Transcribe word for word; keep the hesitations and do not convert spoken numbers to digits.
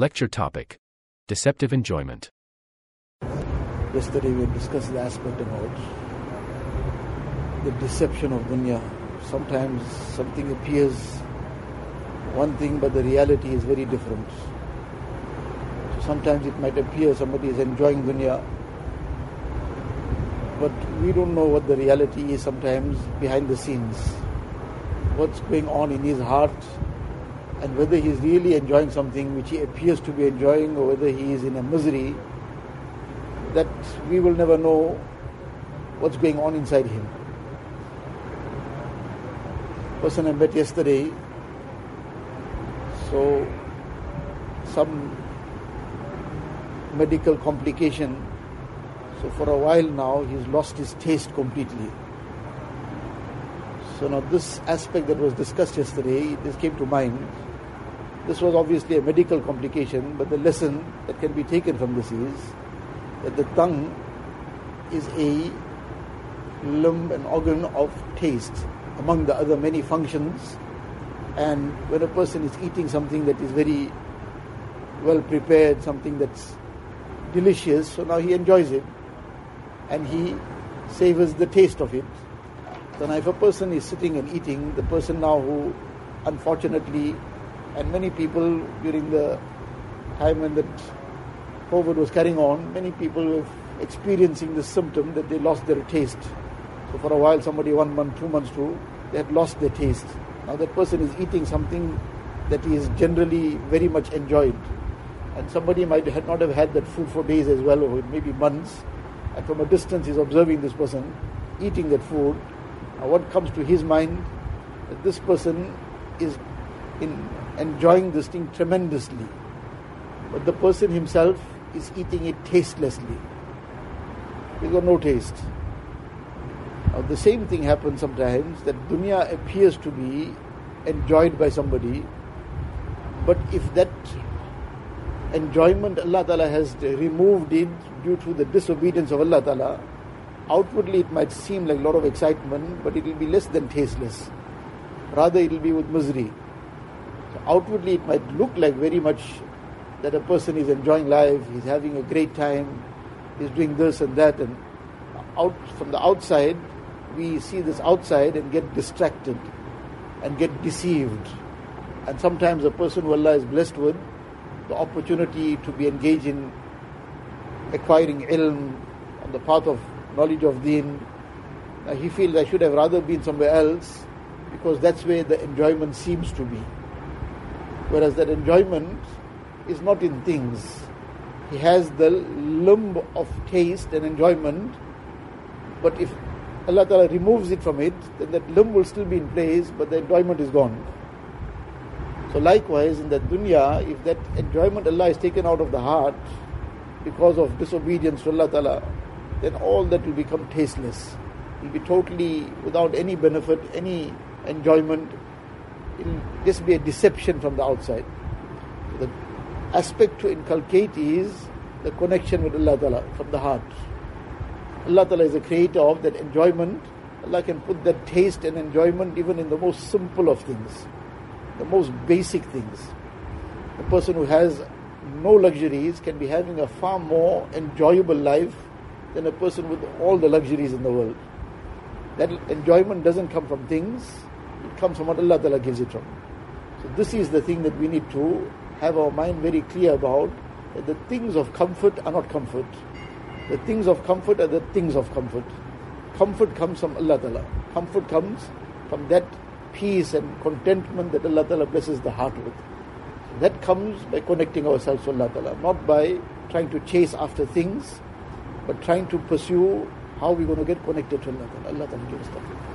Lecture topic: Deceptive enjoyment. Yesterday we discussed the aspect about the deception of dunya. Sometimes something appears one thing, but the reality is very different. So sometimes it might appear somebody is enjoying dunya, but we don't know what the reality is sometimes behind the scenes. What's going on in his heart, and whether he is really enjoying something which he appears to be enjoying, or whether he is in a misery that we will never know what's going on inside him. Person I met yesterday, so some medical complication, so for a while now he's lost his taste completely. So now this aspect that was discussed yesterday, this came to mind. This was obviously a medical complication, but the lesson that can be taken from this is that the tongue is a limb, an organ of taste, among the other many functions. And when a person is eating something that is very well prepared, something that's delicious, so now he enjoys it and he savors the taste of it. So now if a person is sitting and eating, the person now who unfortunately, and many people during the time when that COVID was carrying on, many people were experiencing the symptom that they lost their taste. So for a while somebody one month, two months too, they had lost their taste. Now that person is eating something that he is generally very much enjoyed. And somebody might have not have had that food for days as well, or maybe months. And from a distance is observing this person eating that food. Now what comes to his mind, that this person is in enjoying this thing tremendously, but the person himself is eating it tastelessly. He's got no taste. Now the same thing happens sometimes, that dunya appears to be enjoyed by somebody, but if that enjoyment Allah Ta'ala has removed it due to the disobedience of Allah Ta'ala, outwardly it might seem like a lot of excitement, but it will be less than tasteless. Rather it will be with misery. So outwardly it might look like very much that a person is enjoying life, he's having a great time, he's doing this and that, and out from the outside we see this outside and get distracted and get deceived. And sometimes a person who Allah is blessed with the opportunity to be engaged in acquiring ilm on the path of knowledge of deen, uh, he feels I should have rather been somewhere else, because that's where the enjoyment seems to be. Whereas that enjoyment is not in things. He has the lump of taste and enjoyment, but if Allah Ta'ala removes it from it, then that lump will still be in place, but the enjoyment is gone. So likewise in that dunya, if that enjoyment Allah is taken out of the heart because of disobedience to Allah Ta'ala, then all that will become tasteless. It will be totally without any benefit, any enjoyment. It will just be a deception from the outside. So the aspect to inculcate is the connection with Allah Ta'ala from the heart. Allah Ta'ala is the creator of that enjoyment. Allah can put that taste and enjoyment even in the most simple of things, the most basic things. A person who has no luxuries can be having a far more enjoyable life than a person with all the luxuries in the world. That enjoyment doesn't come from things, it comes from what Allah Ta'ala gives it from. So this is the thing that we need to have our mind very clear about, that the things of comfort are not comfort. The things of comfort are the things of comfort. Comfort comes from Allah Ta'ala. Comfort comes from that peace and contentment that Allah Ta'ala blesses the heart with. So that comes by connecting ourselves to Allah Ta'ala, not by trying to chase after things, but trying to pursue how we're going to get connected to Allah Ta'ala. Allah Ta'ala gives us that.